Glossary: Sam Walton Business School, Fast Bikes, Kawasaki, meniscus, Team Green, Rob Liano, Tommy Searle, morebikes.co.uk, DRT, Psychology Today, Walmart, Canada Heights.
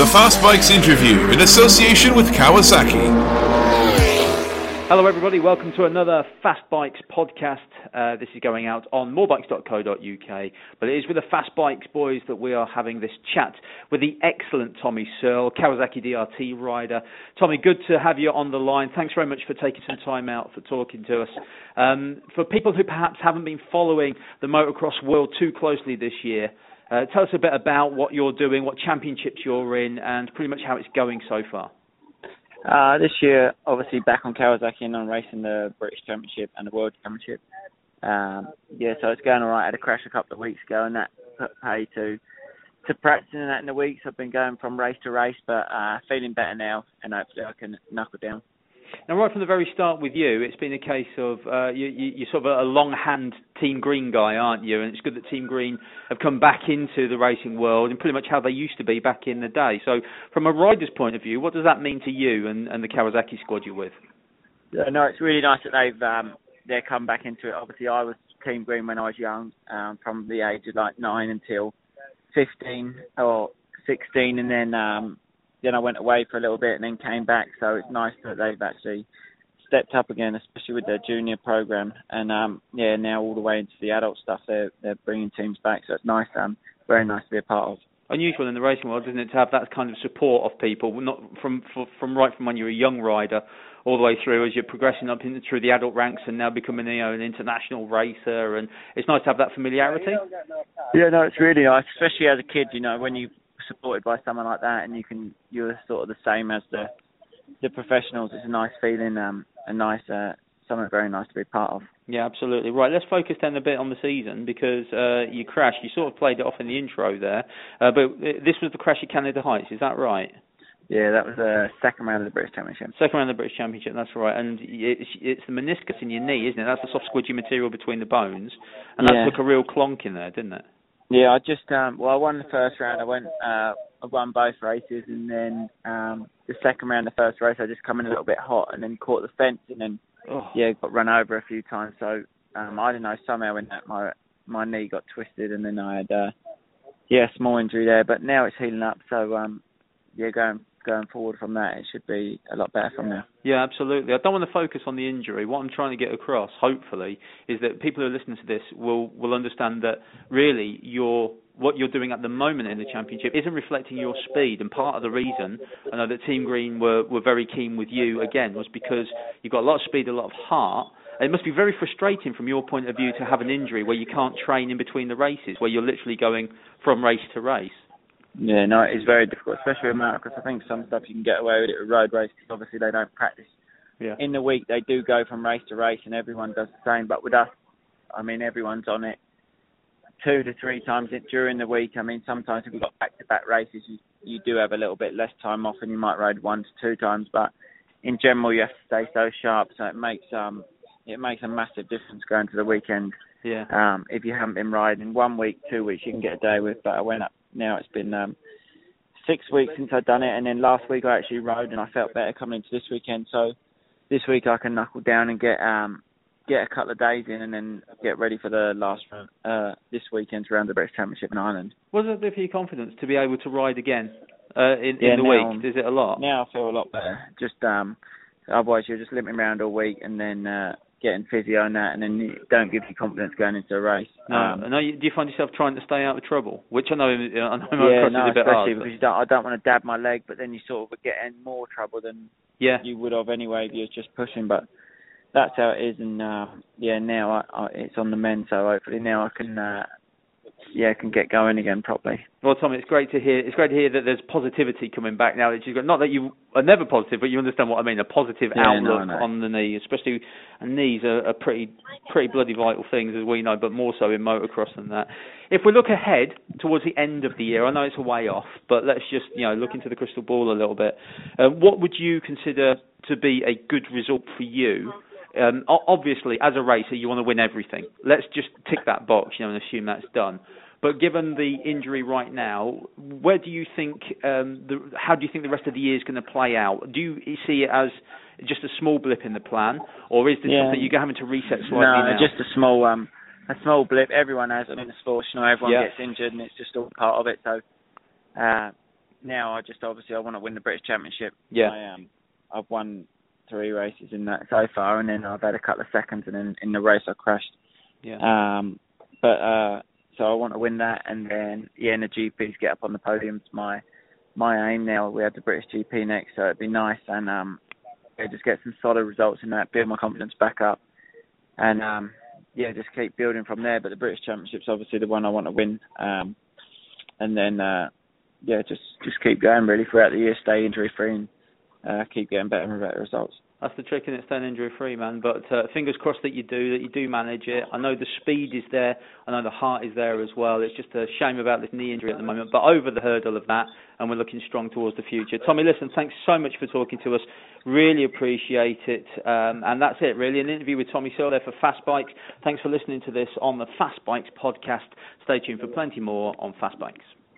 The Fast Bikes interview in association with Kawasaki. Hello everybody, welcome to another Fast Bikes podcast. This is going out on morebikes.co.uk, but it is with the Fast Bikes boys that we are having this chat with the excellent Tommy Searle, Kawasaki DRT rider. Tommy, good to have you on the line. Thanks very much for taking some time out for talking to us. For people who perhaps haven't been following the motocross world too closely this year, tell us a bit about what you're doing, what championships you're in, and pretty much how it's going so far. This year, obviously, back on Kawasaki and I'm racing the British Championship and the World Championship. So it's going all right. I had a crash a couple of weeks ago, and that put pay to practicing that in the weeks. I've been going from race to race, but feeling better now, and hopefully I can knuckle down. Now, right from the very start with you, it's been a case of you're sort of a long-hand Team Green guy, aren't you? And it's good that Team Green have come back into the racing world and pretty much how they used to be back in the day. So from a rider's point of view, what does that mean to you and the Kawasaki squad you're with? Yeah, no, it's really nice that they've come back into it. Obviously, I was Team Green when I was young, from the age of like 9 until 15 or 16, and then I went away for a little bit and then came back, so it's nice that they've actually stepped up again, especially with their junior program. And, now all the way into the adult stuff, they're bringing teams back, so it's nice, very nice to be a part of. Unusual in the racing world, isn't it, to have that kind of support of people, not from right from when you're a young rider all the way through as you're progressing up through the adult ranks and now becoming an international racer, and it's nice to have that familiarity. Yeah, no, it's really nice, especially as a kid, you know, when you supported by someone like that, and you're sort of the same as the professionals. It's a nice feeling, something very nice to be part of. Yeah, absolutely. Right, let's focus then a bit on the season, because you crashed. You sort of played it off in the intro there, but this was the crash at Canada Heights, is that right? Yeah, that was the second round of the British Championship. Second round of the British Championship, that's right. And it's the meniscus in your knee, isn't it? That's the soft squidgy material between the bones, and that took a real clonk in there, didn't it? Yeah, I just, I won the first round. I won both races, and then the second round, the first race, I just come in a little bit hot and then caught the fence, and then, got run over a few times. So, I don't know, somehow in that, my knee got twisted, and then I had, a small injury there, but now it's healing up. So, going forward from that, it should be a lot better from now. Yeah, absolutely. I don't want to focus on the injury. What I'm trying to get across, hopefully, is that people who are listening to this will understand that really what you're doing at the moment in the championship isn't reflecting your speed. And part of the reason I know that Team Green were very keen with you again was because you've got a lot of speed, a lot of heart. And it must be very frustrating from your point of view to have an injury where you can't train in between the races, where you're literally going from race to race. Yeah, no, it's very difficult, especially with motocross. I think some stuff you can get away with it with road race, because obviously they don't practice. Yeah. In the week, they do go from race to race, and everyone does the same. But with us, I mean, everyone's on it 2 to 3 times during the week. I mean, sometimes if we've got back-to-back races, you do have a little bit less time off, and you might ride 1 to 2 times. But in general, you have to stay so sharp, so it makes a massive difference going to the weekend. Yeah. If you haven't been riding 1 week, 2 weeks, you can get a day with. But I went up. Now it's been 6 weeks since I've done it, and then last week I actually rode and I felt better coming into this weekend. So this week I can knuckle down and get a couple of days in, and then get ready for the last round, this weekend's round of the British Championship in Ireland. What does it do for your confidence to be able to ride again in the week? Does it a lot? Now I feel a lot better. Just otherwise you're just limping around all week, and then getting physio and that, and then you don't give you confidence going into a race. No, do you find yourself trying to stay out of trouble? Which I know motocross is a bit hard. Because I don't want to dab my leg, but then you sort of get in more trouble than you would have anyway if you were just pushing. But that's how it is, and now it's on the mend, so hopefully now I can. Can get going again properly. Well, Tommy, it's great to hear. It's great to hear that there's positivity coming back now that you've got. Not that you are never positive, but you understand what I mean. A positive outlook on the knee, especially. And knees are pretty bloody vital things, as we know, but more so in motocross than that. If we look ahead towards the end of the year, I know it's a way off, but let's just look into the crystal ball a little bit. What would you consider to be a good result for you? Obviously, as a racer, you want to win everything. Let's just tick that box, and assume that's done. But given the injury right now, where do you think? How do you think the rest of the year is going to play out? Do you see it as just a small blip in the plan, or is this something you're having to reset slightly now? No, just a small blip. Everyone has it in the sport. Everyone gets injured, and it's just all part of it. So, now I just obviously I want to win the British Championship. Yeah. I've won 3 races in that so far, and then I've had a couple of seconds, and then in the race I crashed. Yeah. So I want to win that, and then and the GPs get up on the podium's my aim now. We have the British GP next, so it'd be nice, and just get some solid results in that, build my confidence back up, and just keep building from there. But the British Championship's obviously the one I want to win, and then just keep going really throughout the year, stay injury free, and keep getting better and better results. That's the trick, and it's staying injury free, man. But fingers crossed that you do manage it. I know the speed is there. I know the heart is there as well. It's just a shame about this knee injury at the moment, but over the hurdle of that, and we're looking strong towards the future. Tommy, listen, thanks so much for talking to us. Really appreciate it. And that's it, really. An interview with Tommy Searle there for Fast Bikes. Thanks for listening to this on the Fast Bikes podcast. Stay tuned for plenty more on Fast Bikes.